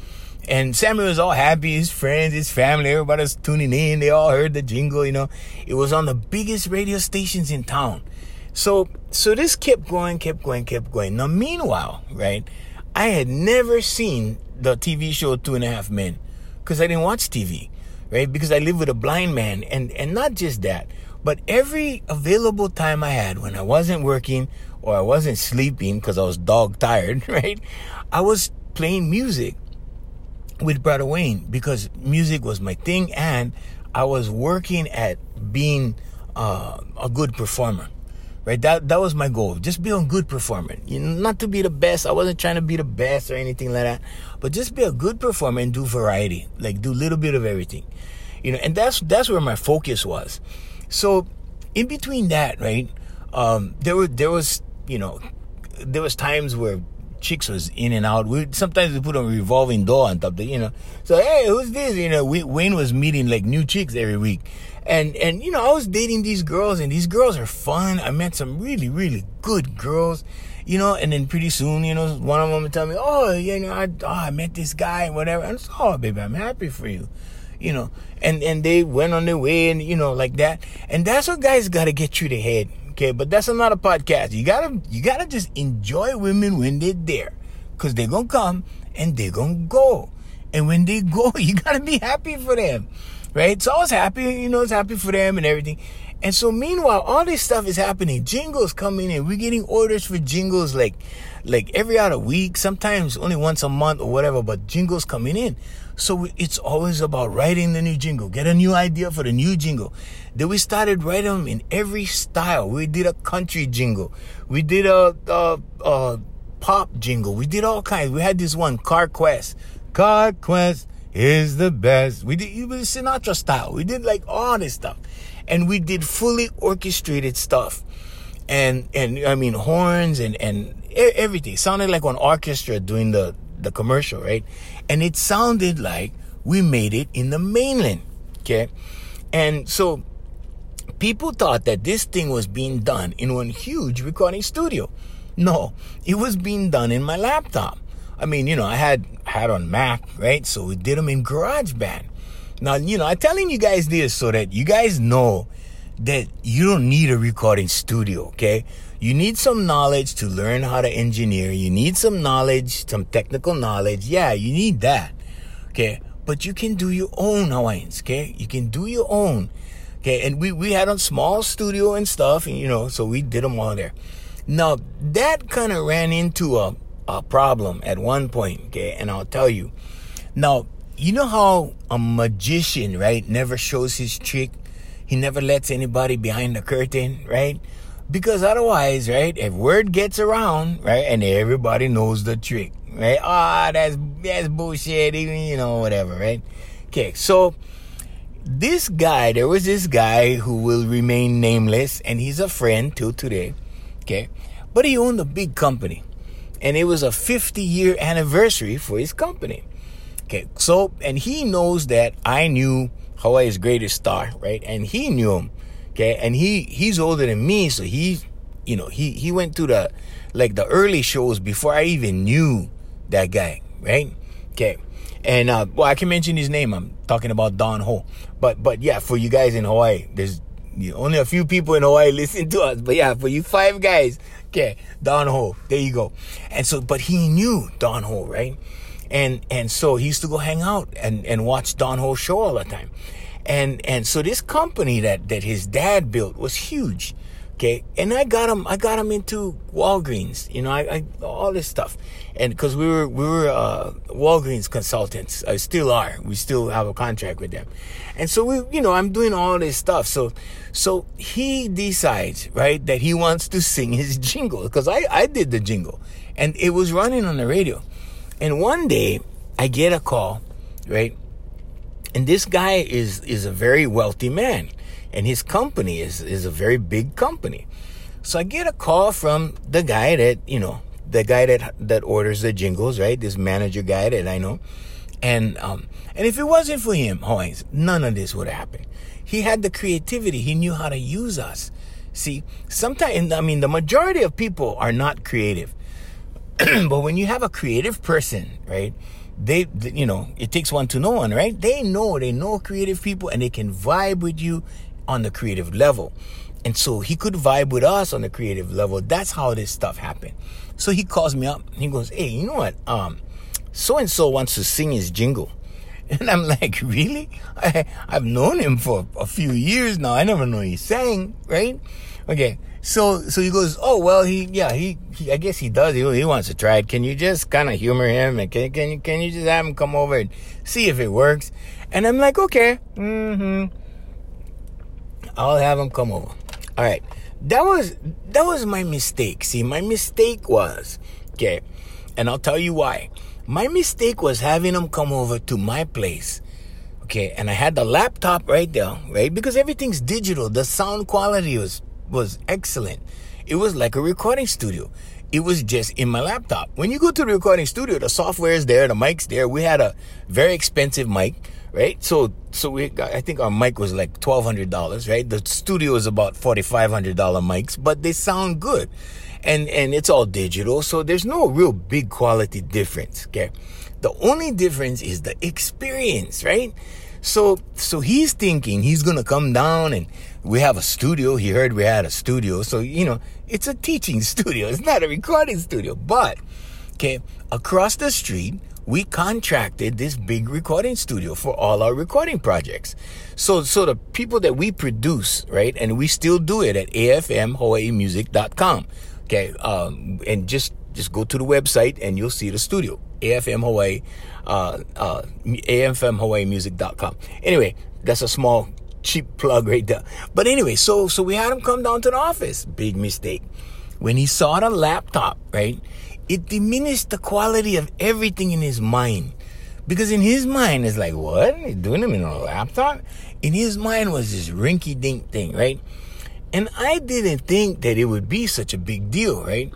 And Sammy was all happy, his friends, his family, everybody was tuning in. They all heard the jingle, you know. It was on the biggest radio stations in town. So this kept going. Now, meanwhile, right, I had never seen the TV show 2.5 Men because I didn't watch TV, right, because I lived with a blind man. And not just that, but every available time I had when I wasn't working or I wasn't sleeping because I was dog-tired, right, I was playing music with Brother Wayne because music was my thing and I was working at being a good performer, right? That was my goal, just be a good performer. You know, not to be the best. I wasn't trying to be the best or anything like that, but just be a good performer and do variety, like do a little bit of everything, you know. And that's where my focus was. So in between that, right, there was times where chicks was in and out. Sometimes we put a revolving door on top of the, you know. So, hey, who's this? You know, Wayne was meeting like new chicks every week. And you know, I was dating these girls and these girls are fun. I met some really, really good girls, you know, and then pretty soon, you know, one of them would tell me, oh, you know, I met this guy and whatever. And I was, oh, baby, I'm happy for you, you know. And they went on their way and, you know, like that. And that's what guys got to get through their head. Okay, but that's another podcast. You gotta just enjoy women when they're there, cause they're gonna come and they're gonna go, and when they go, you gotta be happy for them, right? So I was happy, you know, I was happy for them and everything. And so meanwhile, all this stuff is happening. Jingles coming in. We're getting orders for jingles like every other week, sometimes only once a month or whatever. But jingles coming in. So it's always about writing the new jingle. Get a new idea for the new jingle. Then we started writing them in every style. We did a country jingle. We did a pop jingle. We did all kinds. We had this one, CarQuest. CarQuest is the best. We did even Sinatra style. We did like all this stuff. And we did fully orchestrated stuff. And I mean, horns and everything. It sounded like an orchestra doing the commercial, right? And it sounded like we made it in the mainland, okay? And so people thought that this thing was being done in one huge recording studio. No, it was being done in my laptop. I mean, you know, I had on Mac, right? So we did them in GarageBand. Now, you know, I'm telling you guys this so that you guys know that you don't need a recording studio, okay? You need some knowledge to learn how to engineer. You need some knowledge, some technical knowledge. Yeah, you need that, okay? But you can do your own Hawaiians, okay? You can do your own, okay? And we had a small studio and stuff, and, you know, so we did them all there. Now, that kind of ran into a problem at one point, okay? And I'll tell you. Now, you know how a magician, right, never shows his trick? He never lets anybody behind the curtain, right? Because otherwise, right, if word gets around, right, and everybody knows the trick, right? Ah, that's bullshit, even, you know, whatever, right? Okay, so this guy, there was this guy who will remain nameless, and he's a friend till today, okay? But he owned a big company, and it was a 50-year anniversary for his company, okay? So, and he knows that I knew Hawaii's greatest star, right? And he knew him, okay? And he's older than me, so he, you know, he went to the, like, the early shows before I even knew that guy, right? Okay. And, well, I can mention his name. I'm talking about Don Ho. But yeah, for you guys in Hawaii, there's only a few people in Hawaii listen to us. But yeah, for you five guys, okay, Don Ho, there you go. And so, but he knew Don Ho, right? And so he used to go hang out and watch Don Ho's show all the time. And so this company that his dad built was huge. Okay, and I got him into Walgreens, you know, I all this stuff. And because we were Walgreens consultants, I still are. We still have a contract with them. And so we, you know, I'm doing all this stuff. So he decides, right, that he wants to sing his jingle, because I did the jingle and it was running on the radio. And one day I get a call, right? And this guy is a very wealthy man. And his company is a very big company. So I get a call from the guy that orders the jingles, right? This manager guy that I know. And if it wasn't for him, Hawaiians, none of this would have happened. He had the creativity. He knew how to use us. See, sometimes, I mean, the majority of people are not creative. But when you have a creative person, right? They, you know, it takes one to know one, right? They know creative people, and they can vibe with you on the creative level. And so he could vibe with us on the creative level. That's how this stuff happened. So he calls me up. He goes, "Hey, you know what? So-and-so wants to sing his jingle." And I'm like, "Really? I've known him for a few years now. I never knew he sang, right?" Okay. So he goes, "Oh, well, he I guess he does. He wants to try it. Can you just kind of humor him? And can you just have him come over and see if it works?" And I'm like, "Okay. I'll have him come over." All right. That was my mistake. See, my mistake was, okay, and I'll tell you why. My mistake was having him come over to my place, okay, and I had the laptop right there, right, because everything's digital. The sound quality was excellent. It was like a recording studio. It was just in my laptop. When you go to the recording studio, the software is there, the mic's there. We had a very expensive mic, right? So I think our mic was like $1,200, right? The studio is about $4,500 mics, but they sound good. And it's all digital, so there's no real big quality difference, okay? The only difference is the experience, right? So he's thinking he's going to come down and we have a studio. He heard we had a studio. So, you know, it's a teaching studio. It's not a recording studio. But, okay, across the street, we contracted this big recording studio for all our recording projects. So the people that we produce, right, and we still do it at AFMHawaiiMusic.com. Okay, and just go to the website and you'll see the studio. AFM Hawaii, AFMHawaiiMusic.com. Anyway, that's a small, cheap plug right there. But anyway, so we had him come down to the office. Big mistake. When he saw the laptop, right, it diminished the quality of everything in his mind. Because in his mind, it's like, what? You're doing him in a laptop? In his mind was this rinky-dink thing, right? And I didn't think that it would be such a big deal, right?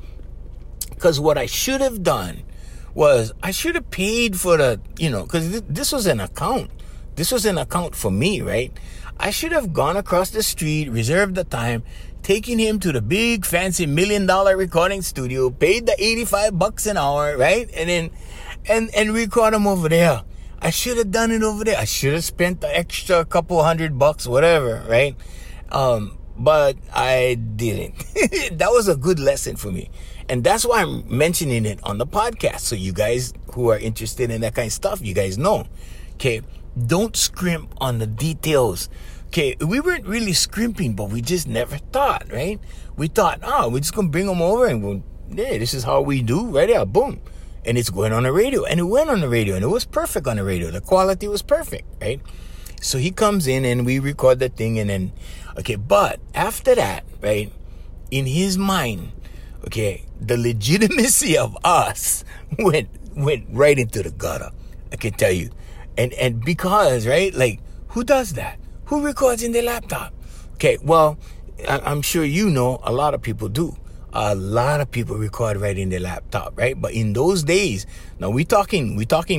Because what I should have done was I should have paid for the, you know, because this was an account. This was an account for me, right? I should have gone across the street, reserved the time, taken him to the big fancy $1 million recording studio, paid the $85 an hour, right? And then, and record him over there. I should have done it over there. I should have spent the extra couple $100, whatever, right? But I didn't. That was a good lesson for me. And that's why I'm mentioning it on the podcast. So you guys who are interested in that kind of stuff, you guys know. Okay, don't scrimp on the details. Okay, we weren't really scrimping, but we just never thought, right? We thought, we're just going to bring them over and go, yeah, this is how we do right there, boom. And it's going on the radio. And it went on the radio, and it was perfect on the radio. The quality was perfect, right? So he comes in, and we record the thing, and then, okay, but after that, right, in his mind, okay, the legitimacy of us went went right into the gutter, I can tell you. And because, right, like, who does that? Who records in their laptop? Okay, well, I'm sure you know a lot of people do. A lot of people record right in their laptop, right? But in those days, now we talking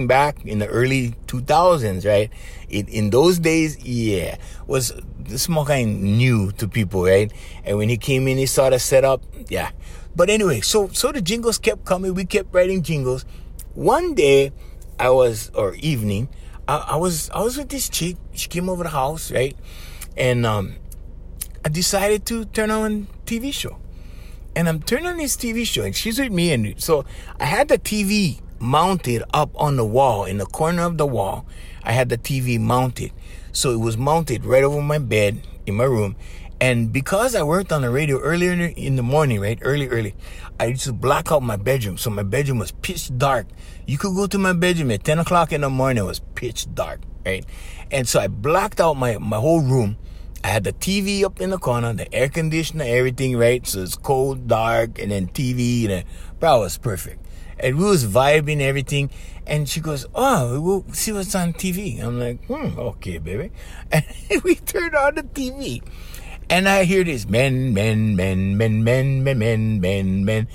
back in the early 2000s, right? In those days, yeah, was this small guy new to people, right? And when he came in, he saw the setup, yeah. But anyway, so the jingles kept coming. We kept writing jingles. One day, evening, I was with this chick. She came over the house, right? And I decided to turn on TV show. And I'm turning on this TV show, and she's with me. And so I had the TV mounted up on the wall, in the corner of the wall. I had the TV mounted. So it was mounted right over my bed in my room. And because I worked on the radio earlier in the morning, right, early, I used to black out my bedroom. So my bedroom was pitch dark. You could go to my bedroom at 10 o'clock in the morning. It was pitch dark, right? And so I blacked out my whole room. I had the TV up in the corner, the air conditioner, everything, right? So it's cold, dark, and then TV, and bro, it was perfect. And we was vibing everything. And she goes, oh, we'll see what's on TV. I'm like, okay, baby. And we turned on the TV. And I hear this, men, men, men, men, men, men, men, men, men.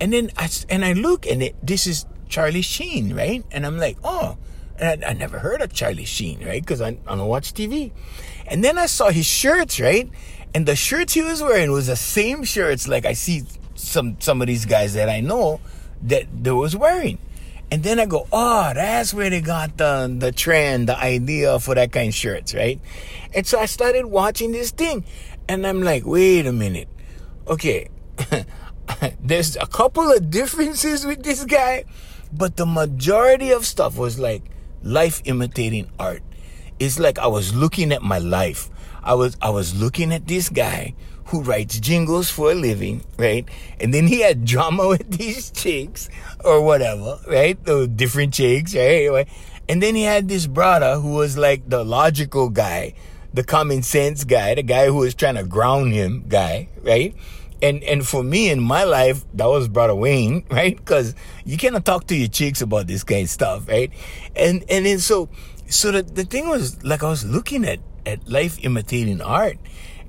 And then I look, and this is Charlie Sheen, right? And I'm like, oh. And I never heard of Charlie Sheen, right? Because I don't watch TV. And then I saw his shirts, right? And the shirts he was wearing was the same shirts like I see some of these guys that I know that they was wearing. And then I go, oh, that's where they got the trend, the idea for that kind of shirts, right? And so I started watching this thing. And I'm like, wait a minute. Okay, there's a couple of differences with this guy. But the majority of stuff was like, life imitating art. It's like I was looking at my life. I was looking at this guy who writes jingles for a living, right? And then he had drama with these chicks or whatever, right? Those different chicks, right? Anyway. And then he had this brother who was like the logical guy, the common sense guy, the guy who was trying to ground him guy, right? And for me, in my life, that was Brother Wayne, right? Because you cannot talk to your chicks about this kind of stuff, right? And then so the thing was, like, I was looking at life imitating art.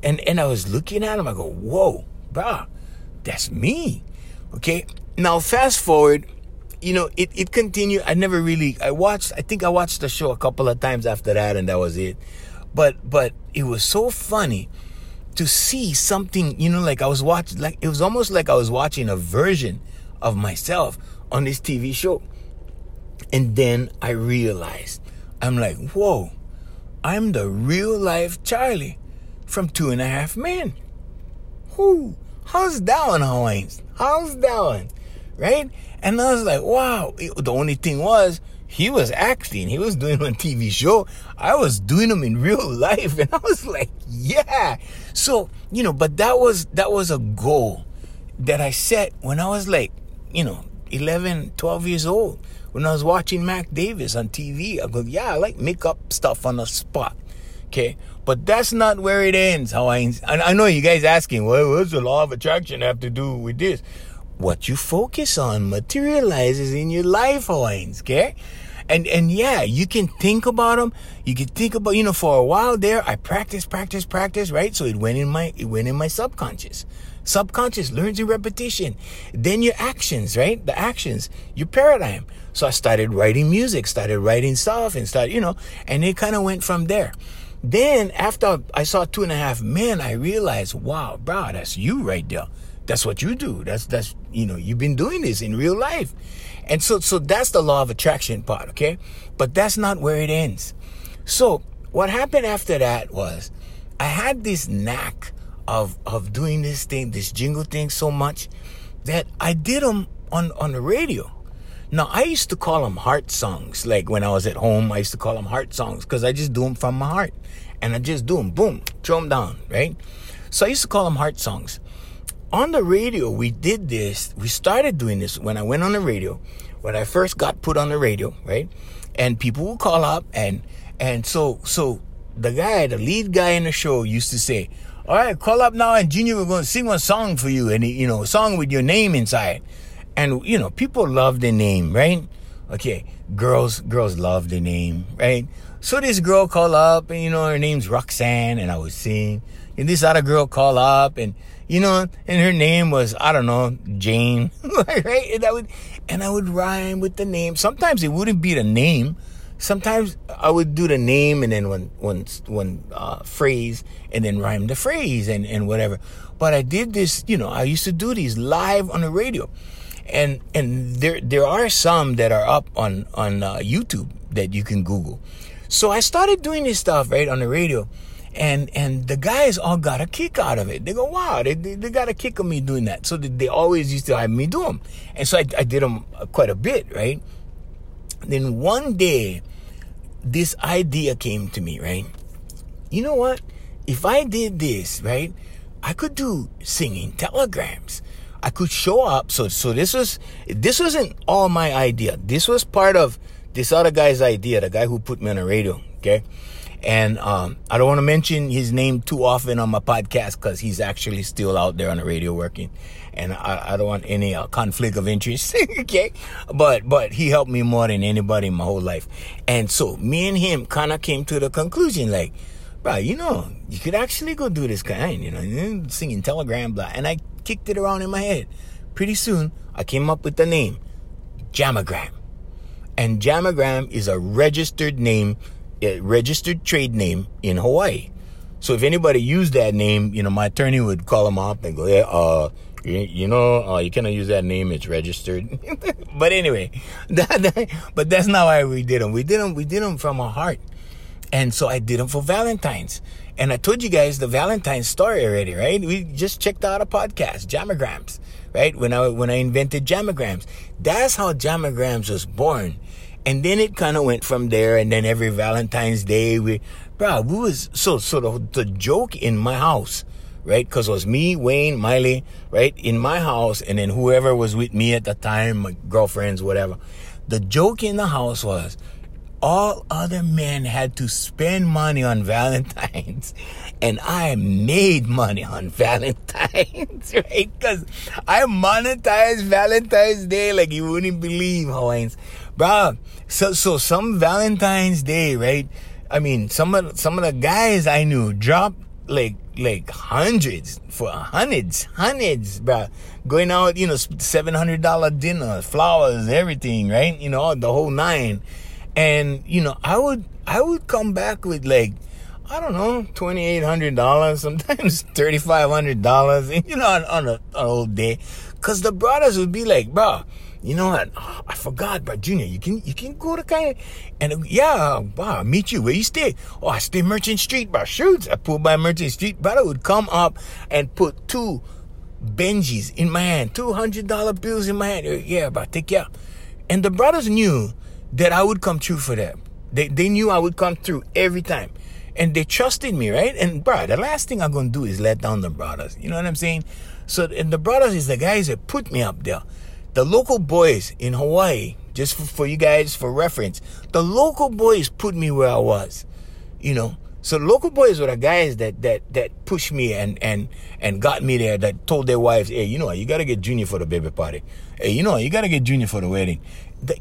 And I was looking at him. I go, whoa, brah, that's me. Okay? Now, fast forward, you know, it continued. I think I watched the show a couple of times after that, and that was it. But it was so funny to see something, you know, like I was watching, like it was almost like I was watching a version of myself on this TV show. And then I realized, I'm like, whoa, I'm the real life Charlie from 2.5 Men. Whoo, how's that one, Hawaiians? How's that one? Right? And I was like, wow. The only thing was, he was acting. He was doing on TV show. I was doing them in real life. And I was like, yeah. So, you know, but that was a goal that I set when I was like, you know, 11, 12 years old. When I was watching Mac Davis on TV, I go, yeah, I like make up stuff on the spot. Okay. But that's not where it ends, Hawaiians. And I know you guys asking, well, what's the law of attraction have to do with this? What you focus on materializes in your life, Hawaiians, okay? And yeah, you can think about them. You can think about, you know, for a while there, I practice, right? So it went in my subconscious. Subconscious learns in repetition. Then your actions, right? The actions, your paradigm. So I started writing music, started writing stuff, and started, you know, and it kind of went from there. Then after I saw 2.5 Men, I realized, wow, bro, that's you right there. That's what you do. That's you know, you've been doing this in real life. And so that's the law of attraction part, okay? But that's not where it ends. So what happened after that was I had this knack of doing this thing, this jingle thing so much that I did them on the radio. Now, I used to call them heart songs. Like when I was at home, I used to call them heart songs because I just do them from my heart. And I just do them, boom, throw them down, right? So I used to call them heart songs. On the radio, we did this. We started doing this when I went on the radio, when I first got put on the radio, right? And people would call up, and so the guy, the lead guy in the show, used to say, "All right, call up now, and Junior, we're going to sing one song for you, and you know, a song with your name inside." And you know, people love the name, right? Okay, girls love the name, right? So this girl called up, and, you know, her name's Roxanne, and I would sing. And this other girl called up, and, you know, and her name was, I don't know, Jane, right? And I would rhyme with the name. Sometimes it wouldn't be the name. Sometimes I would do the name and then one phrase and then rhyme the phrase and whatever. But I did this, you know, I used to do these live on the radio. And there are some that are up on YouTube that you can Google. So I started doing this stuff, right, on the radio. And the guys all got a kick out of it. They go, wow, they got a kick of me doing that. So they always used to have me do them. And so I did them quite a bit, right? Then one day, this idea came to me, right? You know what? If I did this, right, I could do singing telegrams. I could show up. So this wasn't all my idea. This was part of this other guy's idea, the guy who put me on the radio, okay? And I don't want to mention his name too often on my podcast because he's actually still out there on the radio working. And I don't want any conflict of interest, okay? But he helped me more than anybody in my whole life. And so me and him kind of came to the conclusion, like, bro, you know, you could actually go do this kind, you know, singing telegram, blah. And I kicked it around in my head. Pretty soon, I came up with the name, Jamagram. And Jamagram is a registered name, a registered trade name in Hawaii. So if anybody used that name, you know, my attorney would call him up and go, yeah, you know, you cannot use that name. It's registered. But anyway, but that's not why we did them. We did them from our heart. And so I did them for Valentine's. And I told you guys the Valentine's story already, right? We just checked out a podcast, Jamagrams, right? When I invented Jamagrams. That's how Jamagrams was born. And then it kind of went from there. And then every Valentine's Day, we was, so the joke in my house, right? Cause it was me, Wayne, Miley, right? In my house. And then whoever was with me at the time, my girlfriends, whatever. The joke in the house was all other men had to spend money on Valentine's and I made money on Valentine's, right? Cause I monetized Valentine's Day like you wouldn't believe, Hawaiians. Bro, so some Valentine's Day, right? I mean, some of the guys I knew dropped like hundreds for hundreds, bro. Going out, you know, $700 dinner, flowers, everything, right? You know, the whole nine. And you know, I would come back with like, I don't know, $2,800, sometimes $3,500, you know, on an old day, cause the brothers would be like, bro. You know what? Oh, I forgot, but Junior, you can go to kind of, and yeah, wow, meet you. Where you stay? Oh, I stay Merchant Street, bro. Shoots. I pulled by Merchant Street. Brother would come up and put two Benjis in my hand, $200 bills in my hand. Yeah, bro, take care. And the brothers knew that I would come through for them. They knew I would come through every time. And they trusted me, right? And bro, the last thing I'm going to do is let down the brothers. You know what I'm saying? So, and the brothers is the guys that put me up there. The local boys in Hawaii, just for you guys, for reference, the local boys put me where I was, you know. So local boys were the guys that pushed me and got me there, that told their wives, hey, you know what, you got to get Junior for the baby party. Hey, you know what, you got to get Junior for the wedding.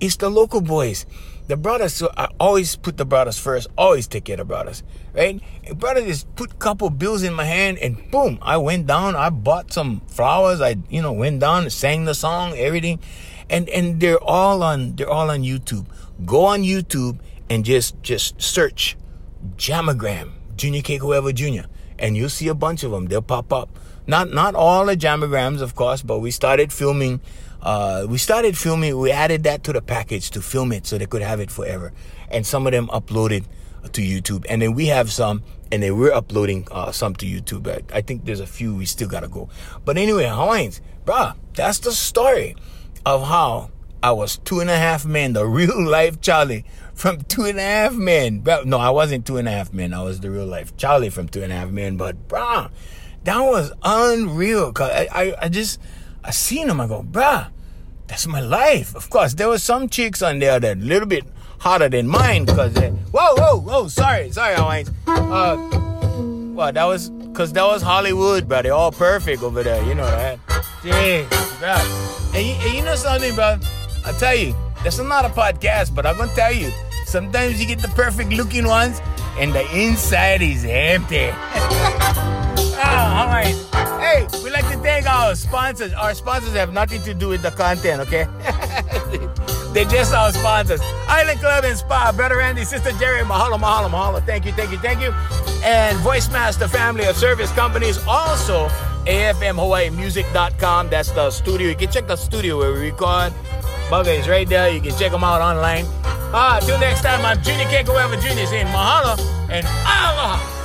It's the local boys. The brothers, so I always put the brothers first, always take care of the brothers, right? And brother just put a couple bills in my hand and boom, I went down, I bought some flowers, I, you know, went down, sang the song, everything. And they're all on YouTube. Go on YouTube and just search Jamagram, Junior Kaho'olawe Junior, and you'll see a bunch of them. They'll pop up. Not all the Jamagrams, of course, but we started filming. We added that to the package to film it so they could have it forever. And some of them uploaded to YouTube. And then we have some, and then we're uploading some to YouTube. I think there's a few we still got to go. But anyway, Hawaiians, bruh, that's the story of how I was 2.5 Men, the real-life Charlie from 2.5 Men. Bruh, no, I wasn't 2.5 Men. I was the real-life Charlie from 2.5 Men. But, bruh, that was unreal. Cause I seen them. I go, bruh, that's my life. Of course, there was some chicks on there that a little bit hotter than mine because they... Whoa, sorry, Hawaiians. Well, that was... Because that was Hollywood, bro. They're all perfect over there, you know, right? Jeez, bro. And you know something, bro? I tell you, This is not a podcast, but I'm going to tell you, sometimes you get the perfect looking ones and the inside is empty. All right. Hey, we'd like to thank our sponsors. Our sponsors have nothing to do with the content, okay? They're just our sponsors. Island Club and Spa, Brother Andy, Sister Jerry, mahalo, mahalo, mahalo. Thank you, thank you, thank you. And Voice Master Family of Service Companies, also AFMHawaiiMusic.com. That's the studio. You can check the studio where we record. Bugger is right there. You can check them out online. Till next time, I'm Junior. Can't go ever Junior saying mahalo and aloha.